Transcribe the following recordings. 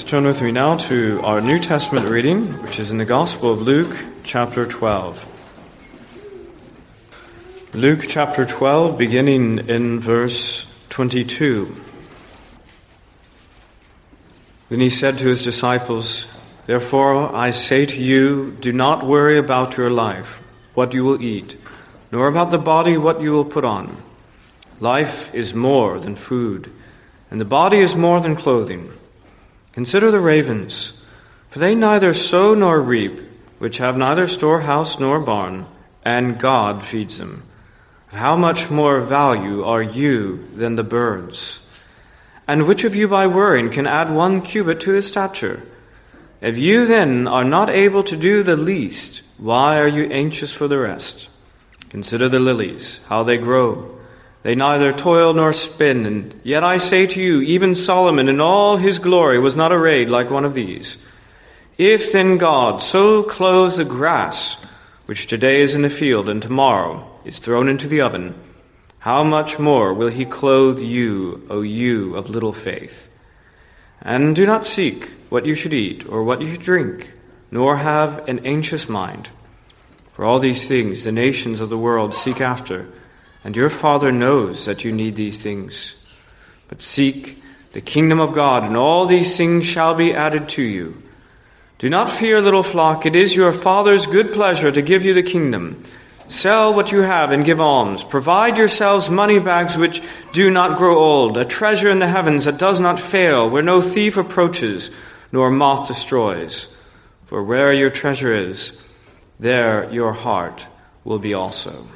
Please turn with me now to our New Testament reading, which is in the Gospel of Luke, chapter 12. Luke, chapter 12, beginning in verse 22. Then he said to his disciples, "Therefore I say to you, do not worry about your life, what you will eat, nor about the body, what you will put on. Life is more than food, and the body is more than clothing. Consider the ravens, for they neither sow nor reap, which have neither storehouse nor barn, and God feeds them. How much more value are you than the birds? And which of you by worrying can add 1 cubit to his stature? If you then are not able to do the least, why are you anxious for the rest? Consider the lilies, how they grow. They neither toil nor spin, and yet I say to you, even Solomon in all his glory was not arrayed like one of these. If then God so clothes the grass, which today is in the field and tomorrow is thrown into the oven, how much more will he clothe you, O you of little faith? And do not seek what you should eat or what you should drink, nor have an anxious mind. For all these things the nations of the world seek after, and your Father knows that you need these things. But seek the kingdom of God, and all these things shall be added to you. Do not fear, little flock. It is your Father's good pleasure to give you the kingdom. Sell what you have and give alms. Provide yourselves money bags which do not grow old, a treasure in the heavens that does not fail, where no thief approaches, nor moth destroys. For where your treasure is, there your heart will be also."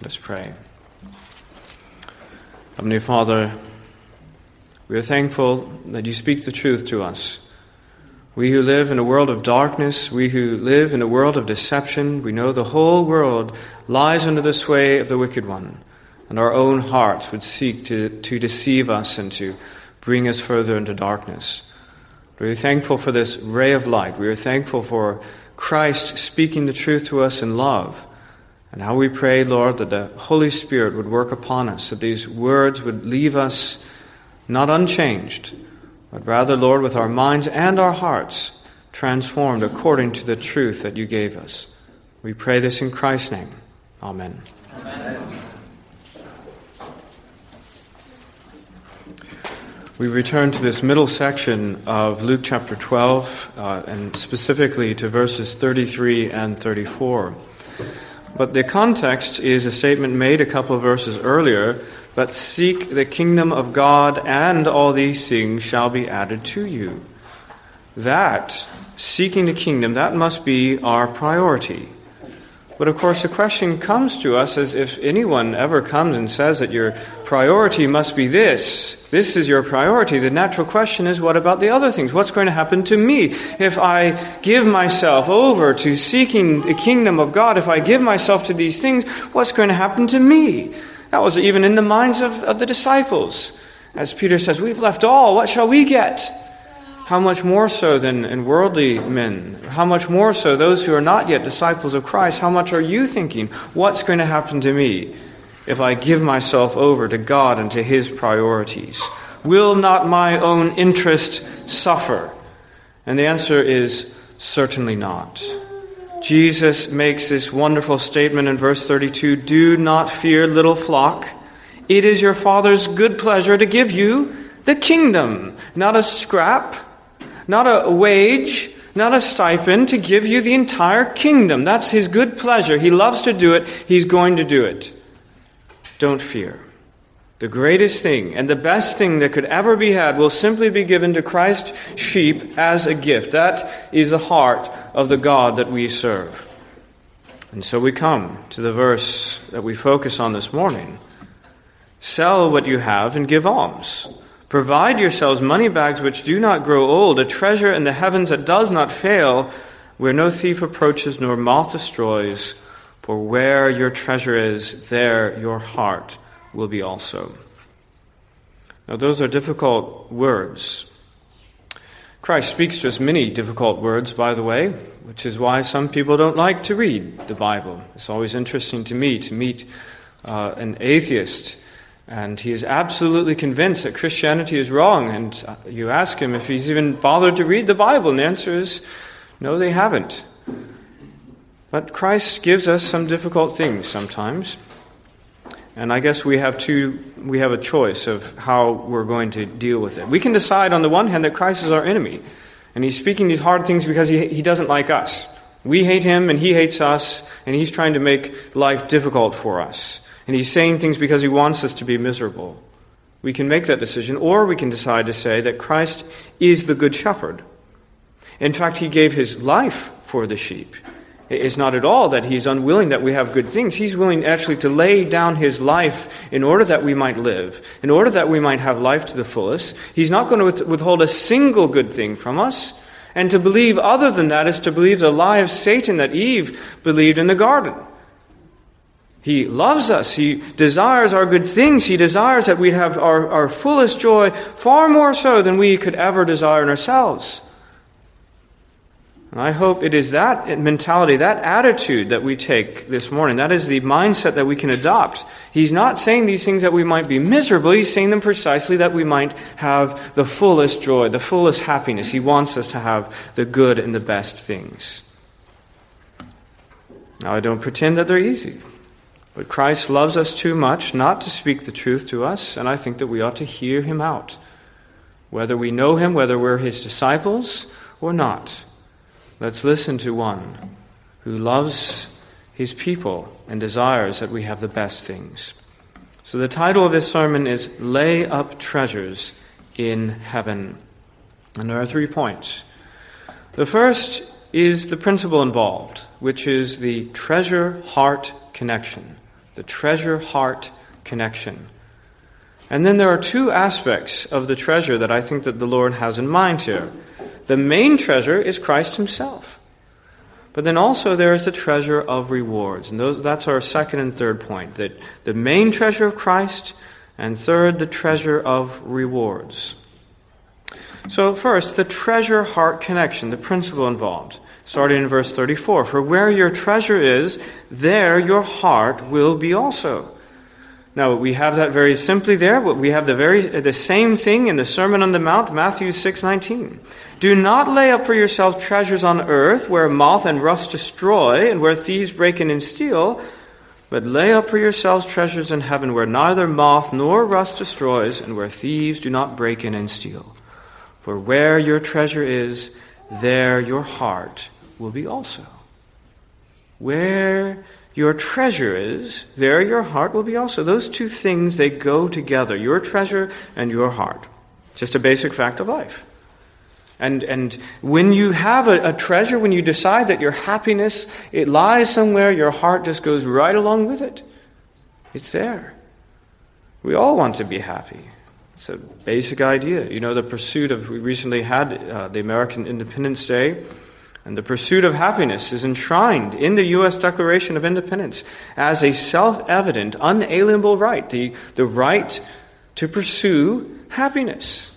Let's pray. Heavenly Father, we are thankful that you speak the truth to us. We who live in a world of darkness, we who live in a world of deception, we know the whole world lies under the sway of the wicked one, and our own hearts would seek to deceive us and to bring us further into darkness. We are thankful for this ray of light. We are thankful for Christ speaking the truth to us in love. And how we pray, Lord, that the Holy Spirit would work upon us, that these words would leave us not unchanged, but rather, Lord, with our minds and our hearts transformed according to the truth that you gave us. We pray this in Christ's name. Amen. Amen. We return to this middle section of Luke chapter 12, and specifically to verses 33 and 34. But the context is a statement made a couple of verses earlier, "But seek the kingdom of God, and all these things shall be added to you." That, seeking the kingdom, that must be our priority. But of course the question comes to us as if anyone ever comes and says that your priority must be this is your priority. The natural question is, what about the other things? What's going to happen to me if I give myself over to seeking the kingdom of God? If I give myself to these things, what's going to happen to me? That was even in the minds of the disciples. As Peter says, "We've left all, what shall we get?" How much more so than in worldly men? How much more so those who are not yet disciples of Christ? How much are you thinking, what's going to happen to me if I give myself over to God and to his priorities? Will not my own interest suffer? And the answer is certainly not. Jesus makes this wonderful statement in verse 32, "Do not fear, little flock. It is your Father's good pleasure to give you the kingdom," not a scrap, not a wage, not a stipend, to give you the entire kingdom. That's his good pleasure. He loves to do it. He's going to do it. Don't fear. The greatest thing and the best thing that could ever be had will simply be given to Christ's sheep as a gift. That is the heart of the God that we serve. And so we come to the verse that we focus on this morning. "Sell what you have and give alms. Provide yourselves money bags which do not grow old, a treasure in the heavens that does not fail, where no thief approaches nor moth destroys, for where your treasure is, there your heart will be also." Now, those are difficult words. Christ speaks to us many difficult words, by the way, which is why some people don't like to read the Bible. It's always interesting to me to meet an atheist And he is absolutely convinced that Christianity is wrong. And you ask him if he's even bothered to read the Bible, and the answer is, no, they haven't. But Christ gives us some difficult things sometimes. And I guess we have a choice of how we're going to deal with it. We can decide on the one hand that Christ is our enemy. And he's speaking these hard things because he doesn't like us. We hate him and he hates us. And he's trying to make life difficult for us. And he's saying things because he wants us to be miserable. We can make that decision, or we can decide to say that Christ is the good shepherd. In fact, he gave his life for the sheep. It's not at all that he's unwilling that we have good things. He's willing actually to lay down his life in order that we might live, in order that we might have life to the fullest. He's not going to withhold a single good thing from us. And to believe other than that is to believe the lie of Satan that Eve believed in the garden. He loves us. He desires our good things. He desires that we'd have our fullest joy, far more so than we could ever desire in ourselves. And I hope it is that mentality, that attitude that we take this morning. That is the mindset that we can adopt. He's not saying these things that we might be miserable. He's saying them precisely that we might have the fullest joy, the fullest happiness. He wants us to have the good and the best things. Now, I don't pretend that they're easy. But Christ loves us too much not to speak the truth to us, and I think that we ought to hear him out, whether we know him, whether we're his disciples or not. Let's listen to one who loves his people and desires that we have the best things. So the title of this sermon is Lay Up Treasures in Heaven. And there are 3 points. The first is the principle involved, which is the treasure-heart connection. The treasure-heart connection. And then there are 2 aspects of the treasure that I think that the Lord has in mind here. The main treasure is Christ himself. But then also there is the treasure of rewards. And that's our second and third point. That the main treasure of Christ, and third, the treasure of rewards. So first, the treasure-heart connection, the principle involved. Starting in verse 34, for where your treasure is, there your heart will be also. Now, we have that very simply there, but we have the same thing in the Sermon on the Mount, Matthew 6:19. Do not lay up for yourselves treasures on earth, where moth and rust destroy, and where thieves break in and steal, but lay up for yourselves treasures in heaven, where neither moth nor rust destroys, and where thieves do not break in and steal. For where your treasure is, there your heart will be also. Where your treasure is, there your heart will be also. Those 2 things, they go together, your treasure and your heart. Just a basic fact of life. And when you have a treasure, when you decide that your happiness, it lies somewhere, your heart just goes right along with it. It's there. We all want to be happy. It's a basic idea. You know, the pursuit of, we recently had the American Independence Day, and the pursuit of happiness is enshrined in the U.S. Declaration of Independence as a self-evident, unalienable right, the right to pursue happiness.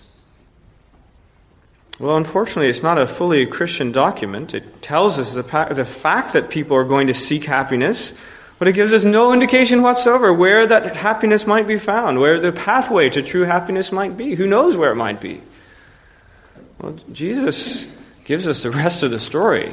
Well, unfortunately, it's not a fully Christian document. It tells us the fact that people are going to seek happiness, but it gives us no indication whatsoever where that happiness might be found, where the pathway to true happiness might be. Who knows where it might be? Well, Jesus gives us the rest of the story.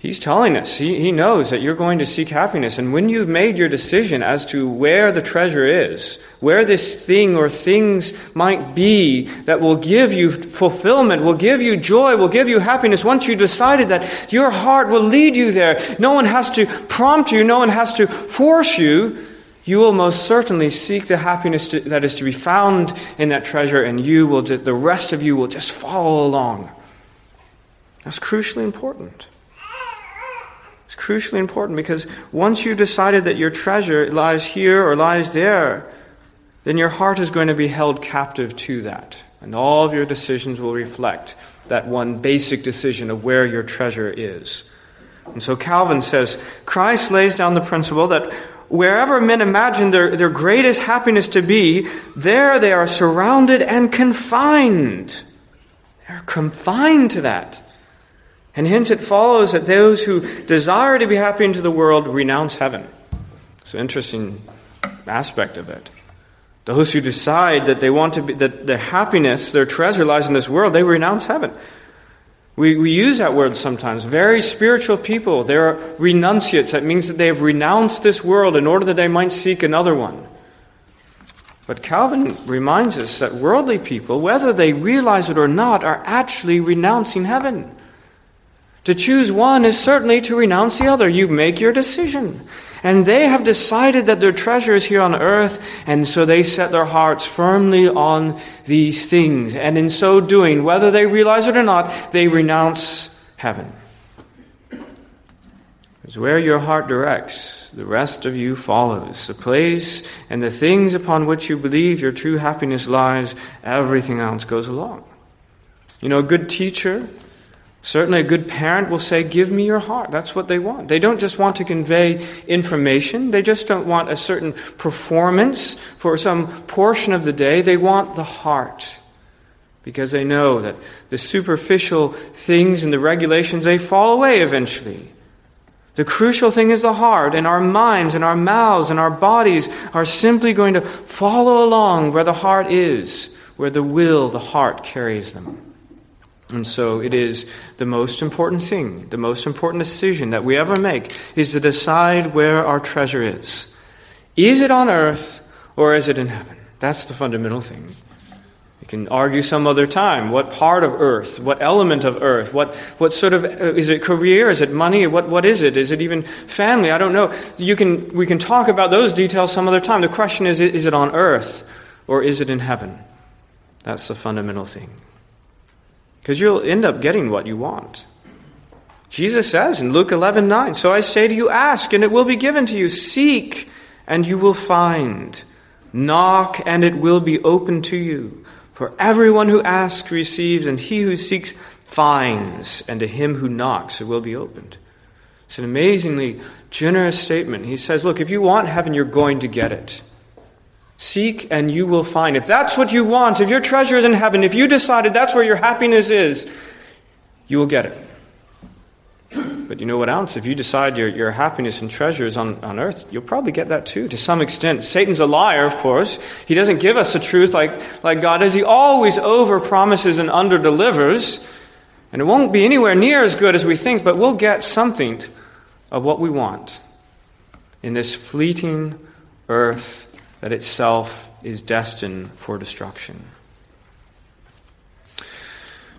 He's telling us, he knows that you're going to seek happiness. And when you've made your decision as to where the treasure is, where this thing or things might be that will give you fulfillment, will give you joy, will give you happiness, once you decided that, your heart will lead you there. No one has to prompt you. No one has to force you. You will most certainly seek the happiness that is to be found in that treasure, and the rest of you will just follow along. That's crucially important. It's crucially important because once you've decided that your treasure lies here or lies there, then your heart is going to be held captive to that. And all of your decisions will reflect that one basic decision of where your treasure is. And so Calvin says, Christ lays down the principle that wherever men imagine their greatest happiness to be, there they are surrounded and confined. They're confined to that. And hence it follows that those who desire to be happy into the world renounce heaven. It's an interesting aspect of it. Those who decide that they want to be, that their happiness, their treasure lies in this world, they renounce heaven. We use that word sometimes. Very spiritual people, they are renunciates. That means that they have renounced this world in order that they might seek another one. But Calvin reminds us that worldly people, whether they realize it or not, are actually renouncing heaven. To choose one is certainly to renounce the other. You make your decision. And they have decided that their treasure is here on earth, and so they set their hearts firmly on these things. And in so doing, whether they realize it or not, they renounce heaven. Because where your heart directs, the rest of you follows. The place and the things upon which you believe your true happiness lies, everything else goes along. You know, a good teacher, certainly a good parent will say, give me your heart. That's what they want. They don't just want to convey information. They just don't want a certain performance for some portion of the day. They want the heart, because they know that the superficial things and the regulations, they fall away eventually. The crucial thing is the heart, and our minds and our mouths and our bodies are simply going to follow along where the heart is, where the will, the heart carries them. And so it is the most important thing, the most important decision that we ever make is to decide where our treasure is. Is it on earth or is it in heaven? That's the fundamental thing. We can argue some other time. What part of earth? What element of earth? What sort of, is it career? Is it money? What is it? Is it even family? I don't know. We can talk about those details some other time. The question is it on earth or is it in heaven? That's the fundamental thing. Because you'll end up getting what you want. Jesus says in Luke 11:9, so I say to you, ask, and it will be given to you. Seek, and you will find. Knock, and it will be opened to you. For everyone who asks receives, and he who seeks finds, and to him who knocks it will be opened. It's an amazingly generous statement. He says, look, if you want heaven, you're going to get it. Seek and you will find. If that's what you want, if your treasure is in heaven, if you decided that's where your happiness is, you will get it. But you know what else? If you decide your happiness and treasure is on earth, you'll probably get that too, to some extent. Satan's a liar, of course. He doesn't give us the truth like God does. He always overpromises and underdelivers. And it won't be anywhere near as good as we think, but we'll get something of what we want in this fleeting earth that itself is destined for destruction.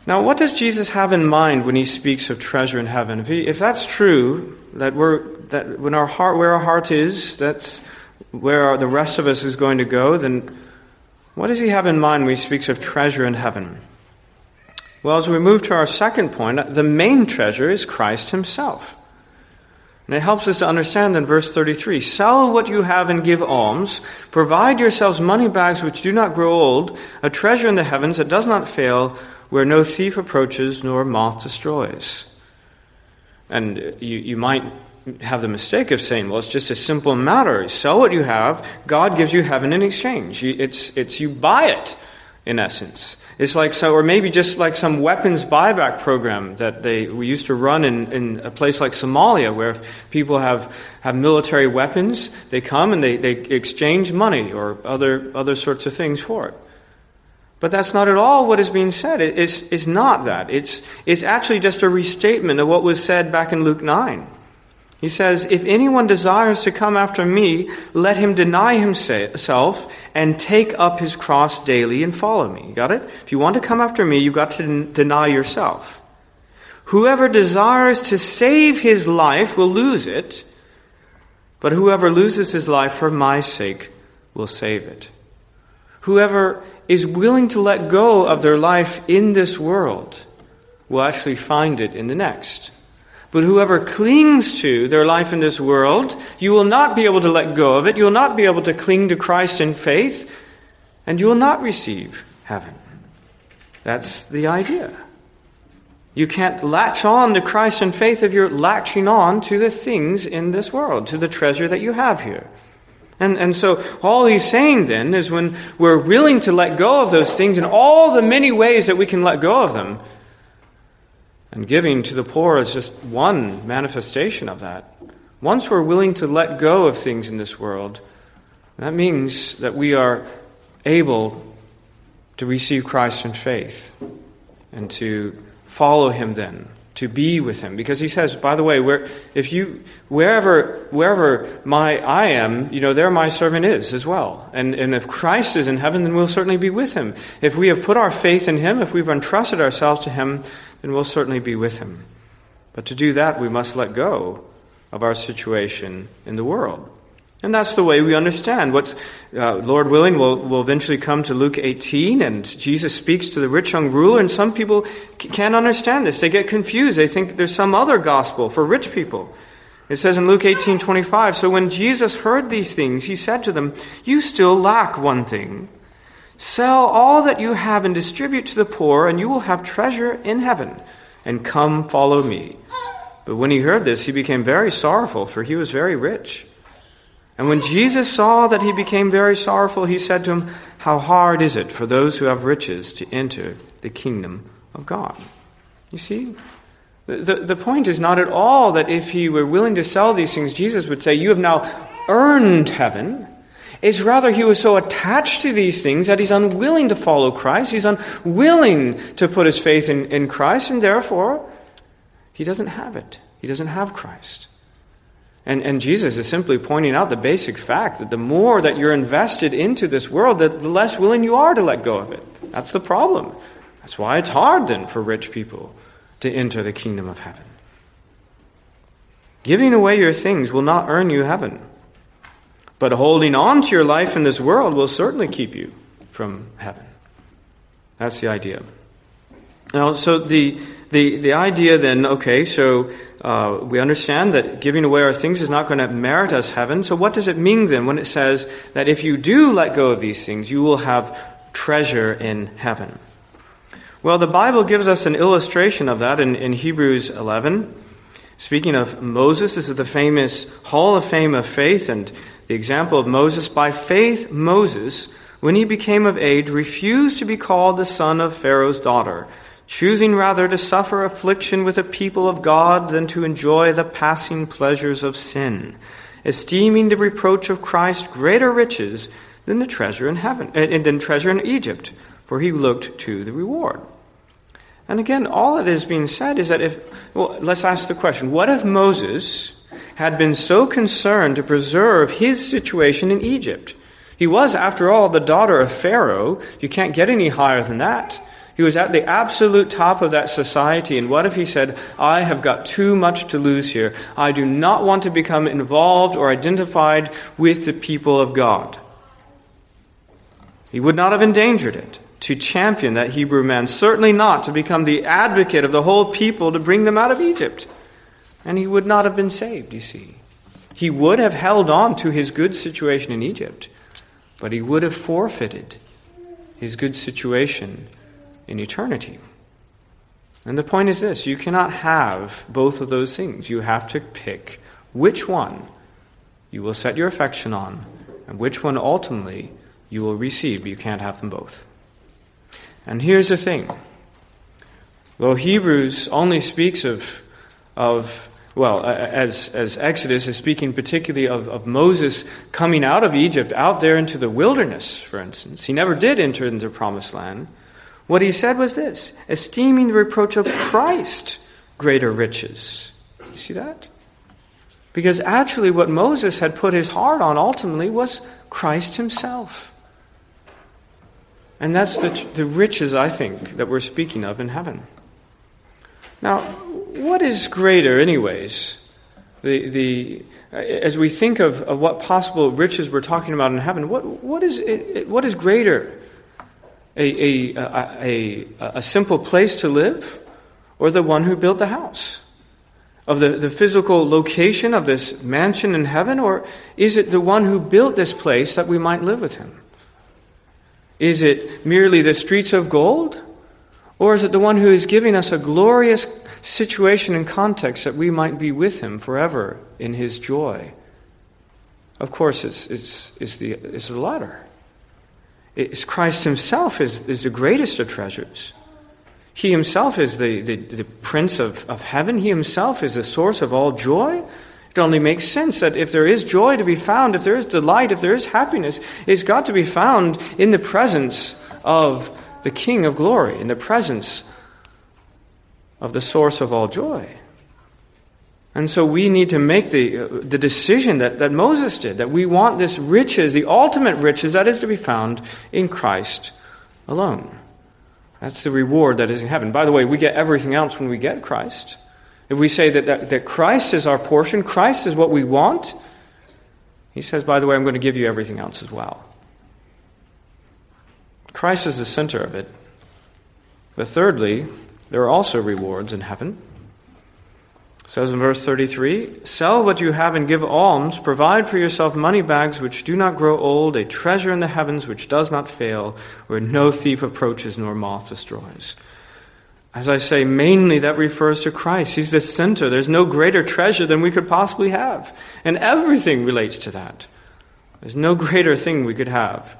Now, what does Jesus have in mind when he speaks of treasure in heaven? If that's true, that when our heart, where our heart is, that's where the rest of us is going to go, then what does he have in mind when he speaks of treasure in heaven? Well, as we move to our second point, the main treasure is Christ himself. And it helps us to understand in verse 33, sell what you have and give alms, provide yourselves money bags which do not grow old, a treasure in the heavens that does not fail, where no thief approaches nor moth destroys. And you might have the mistake of saying, well, it's just a simple matter. Sell what you have, God gives you heaven in exchange. It's you buy it, in essence. It's like so, or maybe just like some weapons buyback program that we used to run in a place like Somalia, where if people have military weapons, they come and they exchange money or other sorts of things for it. But that's not at all what is being said. It's not that. It's actually just a restatement of what was said back in Luke 9. He says, if anyone desires to come after me, let him deny himself and take up his cross daily and follow me. You got it? If you want to come after me, you've got to deny yourself. Whoever desires to save his life will lose it, but whoever loses his life for my sake will save it. Whoever is willing to let go of their life in this world will actually find it in the next. But whoever clings to their life in this world, you will not be able to let go of it. You will not be able to cling to Christ in faith, and you will not receive heaven. That's the idea. You can't latch on to Christ in faith if you're latching on to the things in this world, to the treasure that you have here. And so all he's saying then is when we're willing to let go of those things in all the many ways that we can let go of them, and giving to the poor is just one manifestation of that. Once we're willing to let go of things in this world, that means that we are able to receive Christ in faith and to follow him then, to be with him. Because he says, by the way, wherever I am, there my servant is as well. And if Christ is in heaven, then we'll certainly be with him. If we have put our faith in him, if we've entrusted ourselves to him, then we'll certainly be with him. But to do that, we must let go of our situation in the world. And that's the way we understand what's, Lord willing, we'll eventually come to Luke 18, and Jesus speaks to the rich young ruler, and some people can't understand this. They get confused. They think there's some other gospel for rich people. It says in Luke 18:25, "So when Jesus heard these things, he said to them, 'You still lack one thing. Sell all that you have and distribute to the poor, and you will have treasure in heaven. And come, follow me.' But when he heard this, he became very sorrowful, for he was very rich. And when Jesus saw that he became very sorrowful, he said to him, 'How hard is it for those who have riches to enter the kingdom of God?'" You see, the point is not at all that if he were willing to sell these things, Jesus would say, "You have now earned heaven." It's rather he was so attached to these things that he's unwilling to follow Christ. He's unwilling to put his faith in Christ, and therefore he doesn't have it. He doesn't have Christ. And Jesus is simply pointing out the basic fact that the more that you're invested into this world, that the less willing you are to let go of it. That's the problem. That's why it's hard then for rich people to enter the kingdom of heaven. Giving away your things will not earn you heaven. But holding on to your life in this world will certainly keep you from heaven. That's the idea. Now, so the idea then, okay, so we understand that giving away our things is not going to merit us heaven. So what does it mean then when it says that if you do let go of these things, you will have treasure in heaven? Well, the Bible gives us an illustration of that in Hebrews 11. Speaking of Moses, this is the famous Hall of Fame of faith and the example of Moses. "By faith, Moses, when he became of age, refused to be called the son of Pharaoh's daughter, choosing rather to suffer affliction with the people of God than to enjoy the passing pleasures of sin, esteeming the reproach of Christ greater riches than the treasure in heaven and than treasure in Egypt, for he looked to the reward." And again, all that is being said is that let's ask the question, what if Moses had been so concerned to preserve his situation in Egypt? He was, after all, the daughter of Pharaoh. You can't get any higher than that. He was at the absolute top of that society, and what if he said, "I have got too much to lose here. I do not want to become involved or identified with the people of God"? He would not have endangered it to champion that Hebrew man, certainly not to become the advocate of the whole people to bring them out of Egypt. And he would not have been saved, you see. He would have held on to his good situation in Egypt, but he would have forfeited his good situation in eternity. And the point is this: you cannot have both of those things. You have to pick which one you will set your affection on and which one ultimately you will receive. You can't have them both. And here's the thing. Though Hebrews only speaks as Exodus is speaking particularly of Moses coming out of Egypt, out there into the wilderness, for instance. He never did enter into the promised land. What he said was this: esteeming the reproach of Christ greater riches. You see that? Because actually what Moses had put his heart on ultimately was Christ himself. And that's the riches, I think, that we're speaking of in heaven. Now, what is greater anyways? As we think of what possible riches we're talking about in heaven, what is greater? A simple place to live, or the one who built the house? Of the physical location of this mansion in heaven, or is it the one who built this place that we might live with him? Is it merely the streets of gold, or is it the one who is giving us a glorious situation and context that we might be with him forever in his joy? Of course, it's the latter. It's Christ himself is the greatest of treasures. He himself is the Prince of heaven. He himself is the source of all joy. It only makes sense that if there is joy to be found, if there is delight, if there is happiness, it's got to be found in the presence of the King of glory, in the presence of the source of all joy. And so we need to make the decision that Moses did, that we want this riches, the ultimate riches that is to be found in Christ alone. That's the reward that is in heaven. By the way, we get everything else when we get Christ. If we say that Christ is our portion, Christ is what we want, he says, by the way, I'm going to give you everything else as well. Christ is the center of it. But thirdly, there are also rewards in heaven. It says in verse 33, "Sell what you have and give alms, provide for yourself money bags which do not grow old, a treasure in the heavens which does not fail, where no thief approaches nor moth destroys." As I say, mainly that refers to Christ. He's the center. There's no greater treasure than we could possibly have. And everything relates to that. There's no greater thing we could have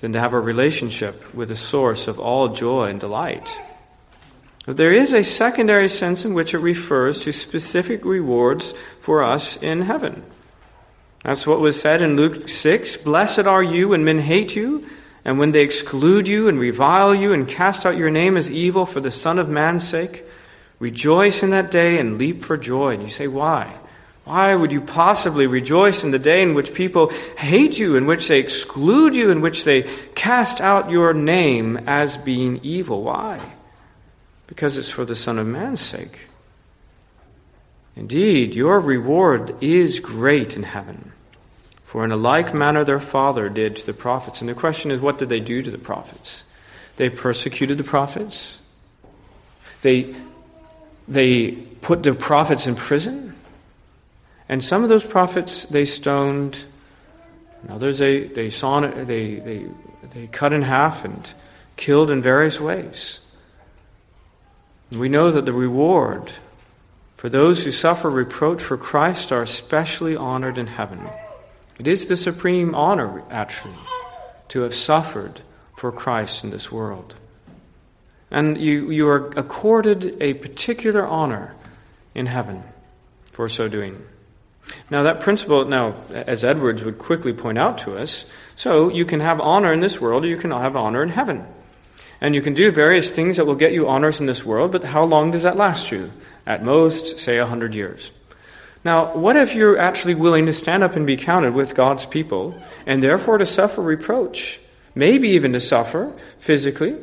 than to have a relationship with the source of all joy and delight. But there is a secondary sense in which it refers to specific rewards for us in heaven. That's what was said in Luke 6. "Blessed are you when men hate you, and when they exclude you and revile you and cast out your name as evil for the Son of Man's sake. Rejoice in that day and leap for joy." And you say, why? Why would you possibly rejoice in the day in which people hate you, in which they exclude you, in which they cast out your name as being evil? Why? Because it's for the Son of Man's sake. Indeed, your reward is great in heaven. For in a like manner their father did to the prophets. And the question is, what did they do to the prophets? They persecuted the prophets. They put the prophets in prison. And some of those prophets they stoned. And others they cut in half and killed in various ways. We know that the reward for those who suffer reproach for Christ are especially honored in heaven. It is the supreme honor, actually, to have suffered for Christ in this world. And you are accorded a particular honor in heaven for so doing. Now that principle, as Edwards would quickly point out to us, so you can have honor in this world, or you can have honor in heaven. And you can do various things that will get you honors in this world, but how long does that last you? At most, say, 100 years. Now, what if you're actually willing to stand up and be counted with God's people, and therefore to suffer reproach, maybe even to suffer physically?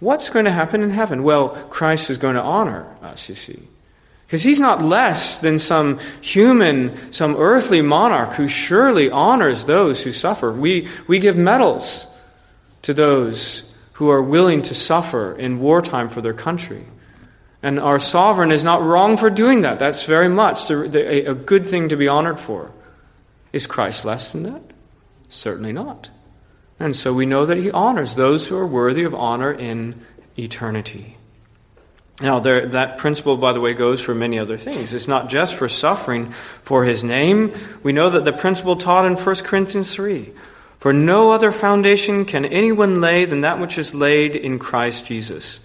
What's going to happen in heaven? Well, Christ is going to honor us, you see. Because he's not less than some human, some earthly monarch who surely honors those who suffer. We give medals to those who are willing to suffer in wartime for their country. And our sovereign is not wrong for doing that. That's very much a good thing to be honored for. Is Christ less than that? Certainly not. And so we know that he honors those who are worthy of honor in eternity. Now, that principle, by the way, goes for many other things. It's not just for suffering for his name. We know that the principle taught in 1 Corinthians 3, "For no other foundation can anyone lay than that which is laid in Christ Jesus.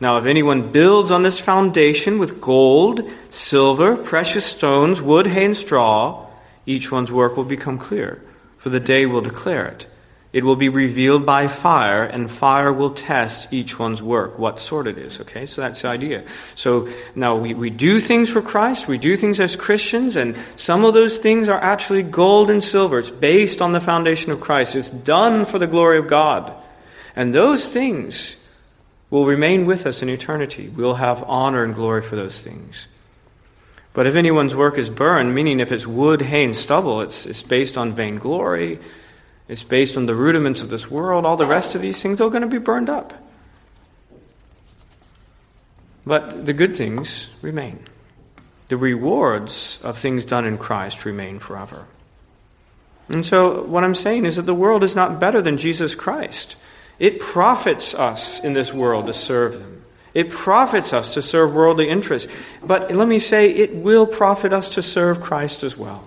Now, if anyone builds on this foundation with gold, silver, precious stones, wood, hay, and straw, each one's work will become clear, for the day will declare it. It will be revealed by fire, and fire will test each one's work," what sort it is, okay? So that's the idea. So now we do things for Christ, we do things as Christians, and some of those things are actually gold and silver. It's based on the foundation of Christ. It's done for the glory of God. And those things will remain with us in eternity. We'll have honor and glory for those things. But if anyone's work is burned, meaning if it's wood, hay, and stubble, it's based on vainglory. It's based on the rudiments of this world. All the rest of these things are going to be burned up. But the good things remain. The rewards of things done in Christ remain forever. And so what I'm saying is that the world is not better than Jesus Christ. It profits us in this world to serve them. It profits us to serve worldly interests. But let me say, it will profit us to serve Christ as well.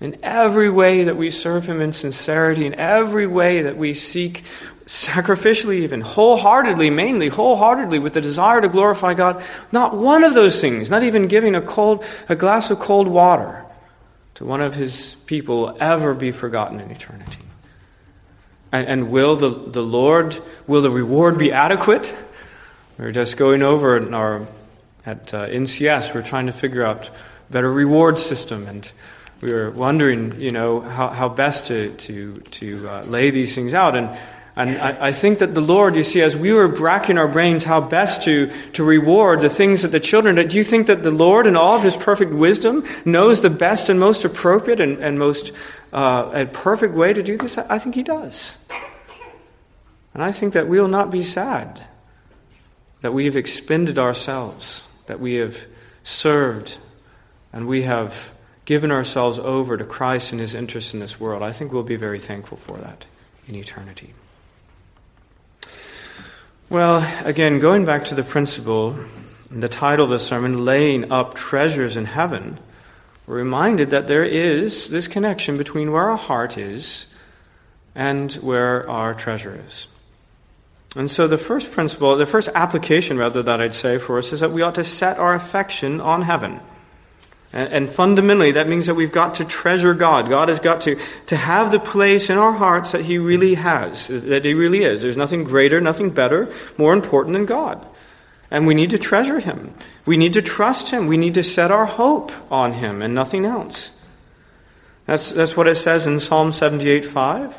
In every way that we serve him in sincerity, in every way that we seek sacrificially, even wholeheartedly, mainly wholeheartedly, with the desire to glorify God, not one of those things, not even giving a glass of cold water to one of his people, will ever be forgotten in eternity. And will the Lord, will the reward be adequate? We're just going over in at NCS, we're trying to figure out a better reward system, and we were wondering, how best to lay these things out. And I think that the Lord, as we were racking our brains how best to reward the things that the children, do you think that the Lord, in all of his perfect wisdom, knows the best and most appropriate and most and perfect way to do this? I think he does. And I think that we will not be sad that we have expended ourselves, that we have served, and we have given ourselves over to Christ and his interest in this world. I think we'll be very thankful for that in eternity. Well, again, going back to the principle, the title of the sermon, Laying Up Treasures in Heaven, we're reminded that there is this connection between where our heart is and where our treasure is. And so the first principle, the first application, rather, that I'd say for us is that we ought to set our affection on heaven. And fundamentally, that means that we've got to treasure God. God has got to have the place in our hearts that he really has, that he really is. There's nothing greater, nothing better, more important than God. And we need to treasure him. We need to trust him. We need to set our hope on him and nothing else. That's what it says in Psalm 78:5.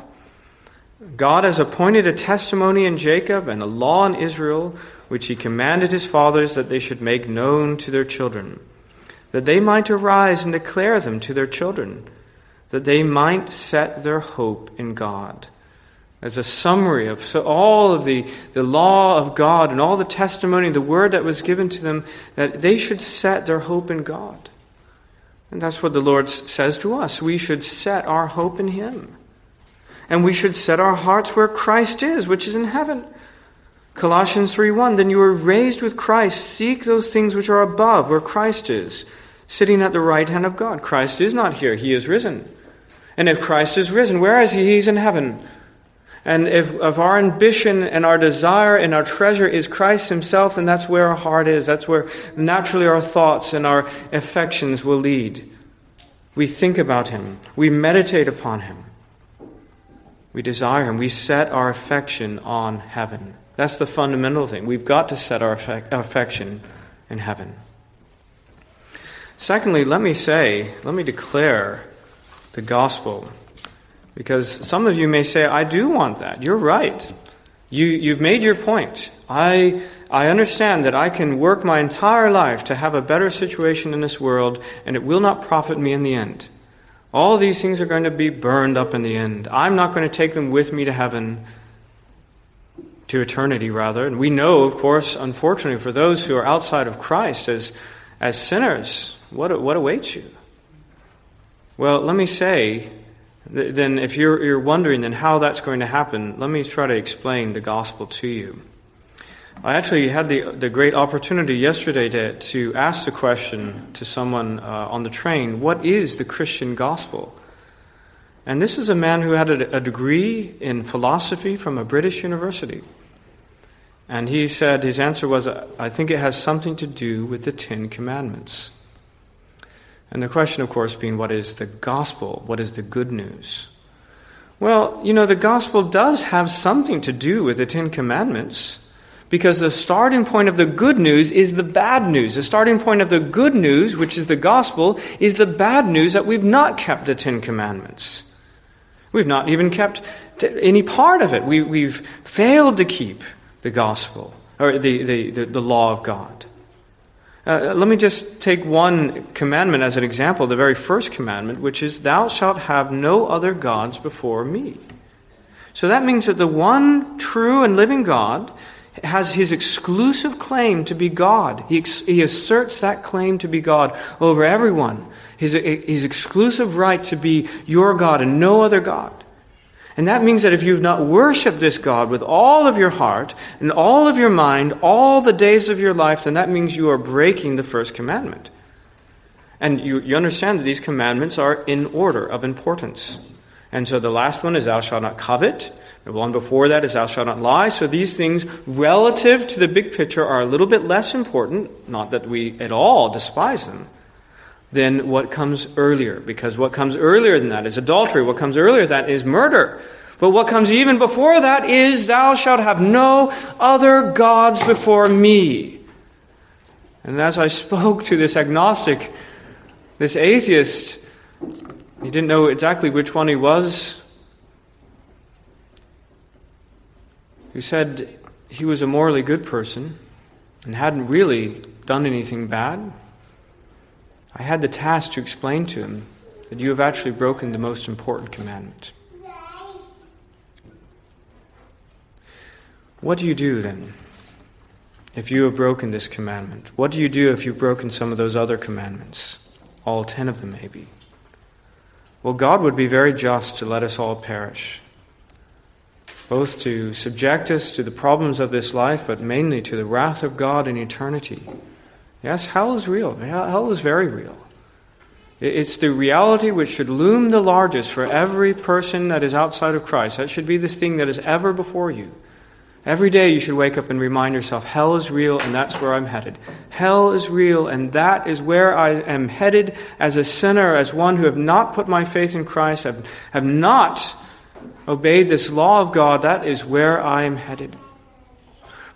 God has appointed a testimony in Jacob and a law in Israel, which he commanded his fathers that they should make known to their children, that they might arise and declare them to their children, that they might set their hope in God. As a summary of all of the law of God and all the testimony, the word that was given to them, that they should set their hope in God. And that's what the Lord says to us. We should set our hope in him. And we should set our hearts where Christ is, which is in heaven. Colossians 3:1, then you were raised with Christ. Seek those things which are above, where Christ is, sitting at the right hand of God. Christ is not here. He is risen. And if Christ is risen, where is he? He's in heaven. And if our ambition and our desire and our treasure is Christ himself, then that's where our heart is. That's where naturally our thoughts and our affections will lead. We think about him. We meditate upon him. We desire him. We set our affection on heaven. That's the fundamental thing. We've got to set our affection in heaven. Secondly, let me declare the gospel. Because some of you may say, I do want that. You're right. You've made your point. I understand that I can work my entire life to have a better situation in this world, and it will not profit me in the end. All these things are going to be burned up in the end. I'm not going to take them with me to heaven. To eternity, rather. And we know, of course, unfortunately, for those who are outside of Christ as sinners, what awaits you? Well, let me say, then, if you're wondering then how that's going to happen, let me try to explain the gospel to you. I actually had the great opportunity yesterday to ask the question to someone on the train, what is the Christian gospel? And this is a man who had a degree in philosophy from a British university. And he said, his answer was, I think it has something to do with the Ten Commandments. And the question, of course, being, what is the gospel? What is the good news? Well, the gospel does have something to do with the Ten Commandments, because the starting point of the good news is the bad news. The starting point of the good news, which is the gospel, is the bad news that we've not kept the Ten Commandments. We've not even kept any part of it. We've failed to keep the gospel, or the law of God. Let me just take one commandment as an example, the very first commandment, which is, thou shalt have no other gods before me. So that means that the one true and living God has his exclusive claim to be God. He asserts that claim to be God over everyone. His exclusive right to be your God and no other God. And that means that if you've not worshipped this God with all of your heart and all of your mind, all the days of your life, then that means you are breaking the first commandment. And you understand that these commandments are in order of importance. And so the last one is, thou shalt not covet. The one before that is thou shalt not lie. So these things relative to the big picture are a little bit less important, not that we at all despise them, than what comes earlier. Because what comes earlier than that is adultery. What comes earlier than that is murder. But what comes even before that is thou shalt have no other gods before me. And as I spoke to this agnostic, this atheist, he didn't know exactly which one he was, who said he was a morally good person and hadn't really done anything bad. I had the task to explain to him that you have actually broken the most important commandment. What do you do then if you have broken this commandment? What do you do if you've broken some of those other commandments? All 10 of them maybe. Well, God would be very just to let us all perish, both to subject us to the problems of this life, but mainly to the wrath of God in eternity. Yes, hell is real. Hell is very real. It's the reality which should loom the largest for every person that is outside of Christ. That should be the thing that is ever before you. Every day you should wake up and remind yourself, hell is real and that's where I'm headed. Hell is real and that is where I am headed as a sinner, as one who have not put my faith in Christ, have not obeyed this law of God. That is where I am headed.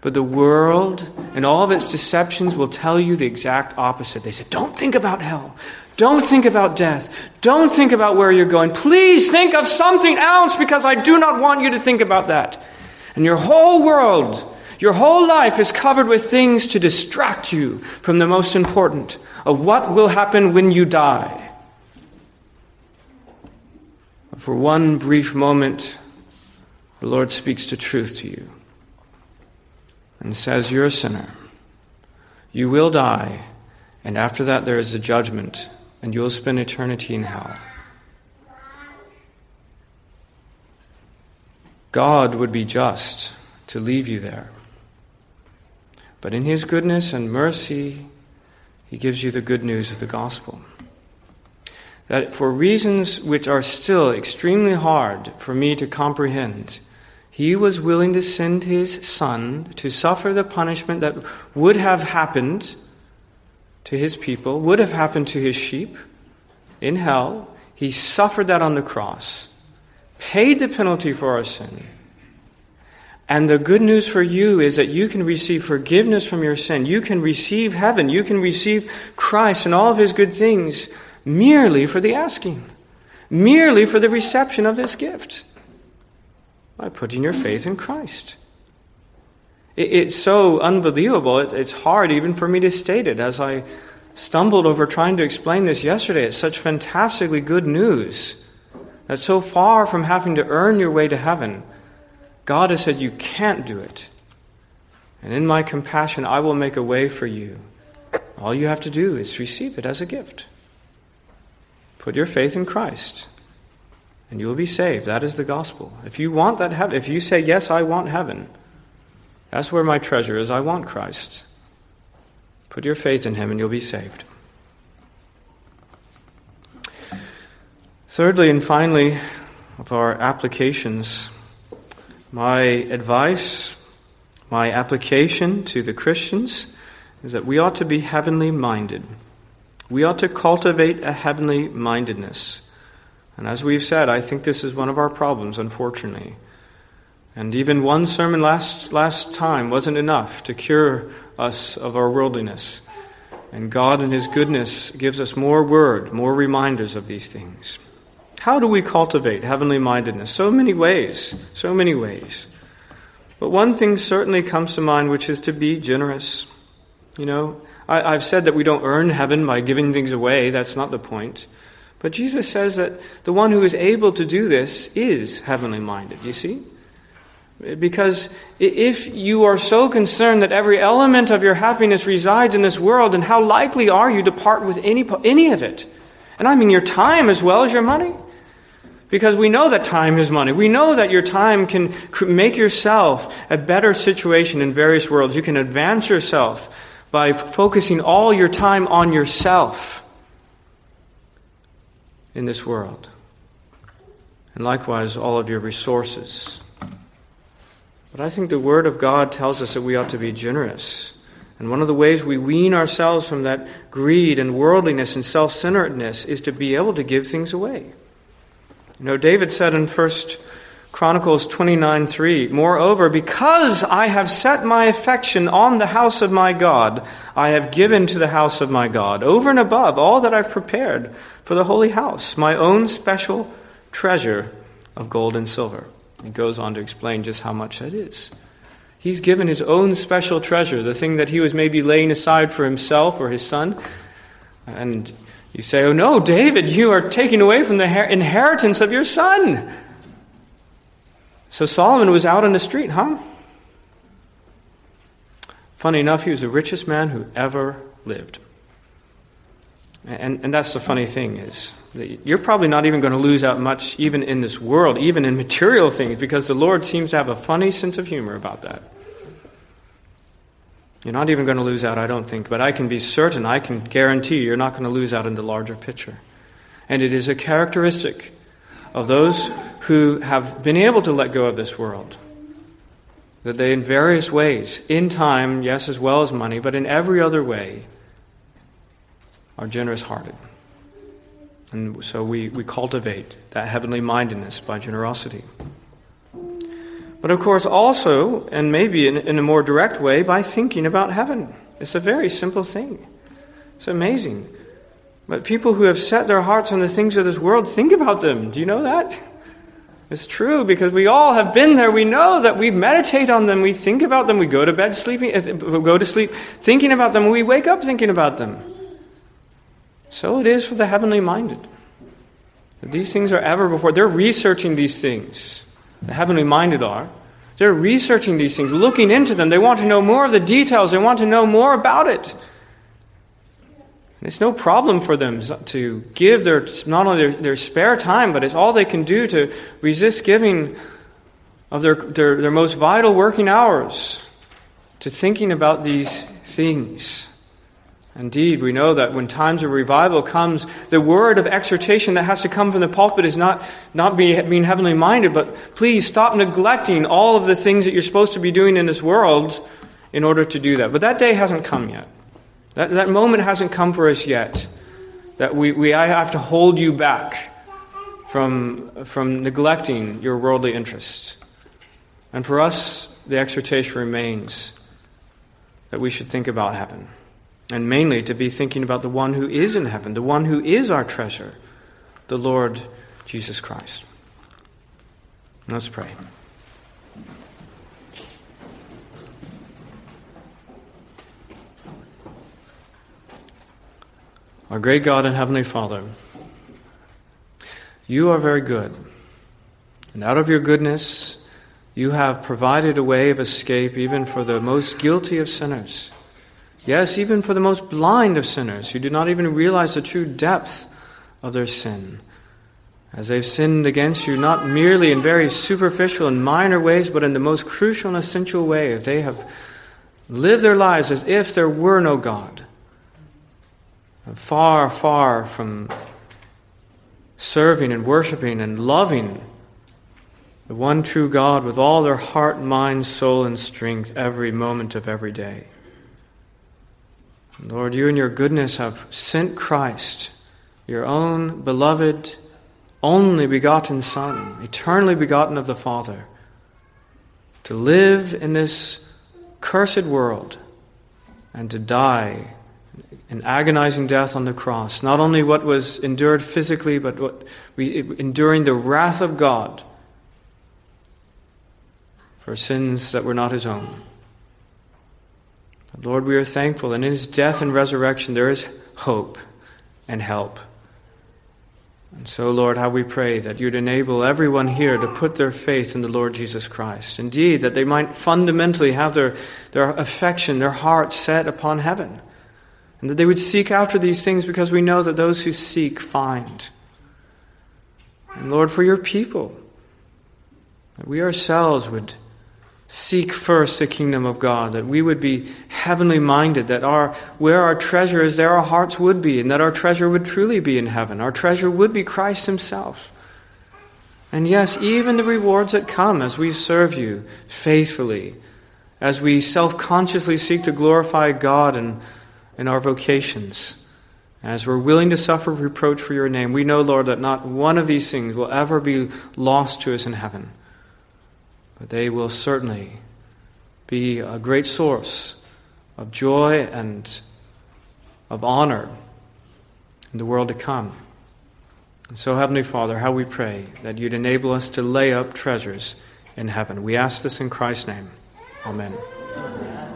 But the world and all of its deceptions will tell you the exact opposite. They say, don't think about hell. Don't think about death. Don't think about where you're going. Please think of something else, because I do not want you to think about that. And your whole world, your whole life is covered with things to distract you from the most important, of what will happen when you die. For one brief moment, the Lord speaks the truth to you and says, you're a sinner. You will die, and after that there is the judgment, and you'll spend eternity in hell. God would be just to leave you there. But in his goodness and mercy, he gives you the good news of the gospel. That for reasons which are still extremely hard for me to comprehend, he was willing to send his son to suffer the punishment that would have happened to his people, would have happened to his sheep in hell. He suffered that on the cross, paid the penalty for our sin. And the good news for you is that you can receive forgiveness from your sin. You can receive heaven. You can receive Christ and all of his good things merely for the asking, merely for the reception of this gift, by putting your faith in Christ. It's so unbelievable, it's hard even for me to state it. As I stumbled over trying to explain this yesterday, it's such fantastically good news that so far from having to earn your way to heaven, God has said, you can't do it. And in my compassion, I will make a way for you. All you have to do is receive it as a gift. Put your faith in Christ, and you will be saved. That is the gospel. If you want that heaven, if you say, yes, I want heaven, that's where my treasure is. I want Christ. Put your faith in him, and you'll be saved. Thirdly and finally, of our applications, my advice, my application to the Christians is that we ought to be heavenly minded. We ought to cultivate a heavenly mindedness. And as we've said, I think this is one of our problems, unfortunately. And even one sermon last time wasn't enough to cure us of our worldliness. And God in his goodness gives us more word, more reminders of these things. How do we cultivate heavenly mindedness? So many ways. But one thing certainly comes to mind, which is to be generous. You know, I've said that we don't earn heaven by giving things away. That's not the point. But Jesus says that the one who is able to do this is heavenly minded, you see? Because if you are so concerned that every element of your happiness resides in this world, then how likely are you to part with any of it? And I mean your time as well as your money. Because we know that time is money. We know that your time can make yourself a better situation in various worlds. You can advance yourself by focusing all your time on yourself in this world. And likewise, all of your resources. But I think the Word of God tells us that we ought to be generous. And one of the ways we wean ourselves from that greed and worldliness and self-centeredness is to be able to give things away. You know, David said in 1 Chronicles 29:3, "Moreover, because I have set my affection on the house of my God, I have given to the house of my God, over and above all that I've prepared for the holy house, my own special treasure of gold and silver." He goes on to explain just how much that is. He's given his own special treasure, the thing that he was maybe laying aside for himself or his son. And you say, "Oh no, David, you are taking away from the inheritance of your son." So Solomon was out on the street, huh? Funny enough, he was the richest man who ever lived. And that's the funny thing is that you're probably not even going to lose out much even in this world, even in material things, because the Lord seems to have a funny sense of humor about that. You're not even going to lose out, I don't think, but I can be certain, I can guarantee you're not going to lose out in the larger picture. And it is a characteristic of those who have been able to let go of this world, that they in various ways, in time, yes, as well as money, but in every other way, are generous-hearted. And so we cultivate that heavenly mindedness by generosity. But of course also, and maybe in a more direct way, by thinking about heaven. It's a very simple thing. It's amazing. But people who have set their hearts on the things of this world, think about them. Do you know that? It's true, because we all have been there. We know that we meditate on them. We think about them. We go to bed sleeping, go to sleep thinking about them. We wake up thinking about them. So it is for the heavenly minded. These things are ever before. They're researching these things. The heavenly minded are. They're researching these things, looking into them. They want to know more of the details. They want to know more about it. And it's no problem for them to give their not only their spare time, but it's all they can do to resist giving of their most vital working hours to thinking about these things. Indeed, we know that when times of revival comes, the word of exhortation that has to come from the pulpit is not being heavenly minded, but please stop neglecting all of the things that you're supposed to be doing in this world in order to do that. But that day hasn't come yet. That moment hasn't come for us yet, that I have to hold you back from neglecting your worldly interests. And for us, the exhortation remains that we should think about heaven. And mainly to be thinking about the one who is in heaven, the one who is our treasure, the Lord Jesus Christ. Let's pray. Our great God and Heavenly Father, you are very good. And out of your goodness, you have provided a way of escape even for the most guilty of sinners. Yes, even for the most blind of sinners who do not even realize the true depth of their sin. As they've sinned against you, not merely in very superficial and minor ways, but in the most crucial and essential way. They have lived their lives as if there were no God. And far, far from serving and worshiping and loving the one true God with all their heart, mind, soul, and strength every moment of every day. Lord, you in your goodness have sent Christ, your own beloved, only begotten Son, eternally begotten of the Father, to live in this cursed world and to die an agonizing death on the cross. Not only what was endured physically, but enduring the wrath of God for sins that were not his own. Lord, we are thankful, and in his death and resurrection there is hope and help. And so, Lord, how we pray that you'd enable everyone here to put their faith in the Lord Jesus Christ. Indeed, that they might fundamentally have their affection, their heart set upon heaven. And that they would seek after these things, because we know that those who seek find. And Lord, for your people, that we ourselves would seek first the kingdom of God, that we would be heavenly minded, that where our treasure is, there our hearts would be, and that our treasure would truly be in heaven. Our treasure would be Christ himself. And yes, even the rewards that come as we serve you faithfully, as we self-consciously seek to glorify God in our vocations, as we're willing to suffer reproach for your name, we know, Lord, that not one of these things will ever be lost to us in heaven. But they will certainly be a great source of joy and of honor in the world to come. And so, Heavenly Father, how we pray that you'd enable us to lay up treasures in heaven. We ask this in Christ's name. Amen. Amen.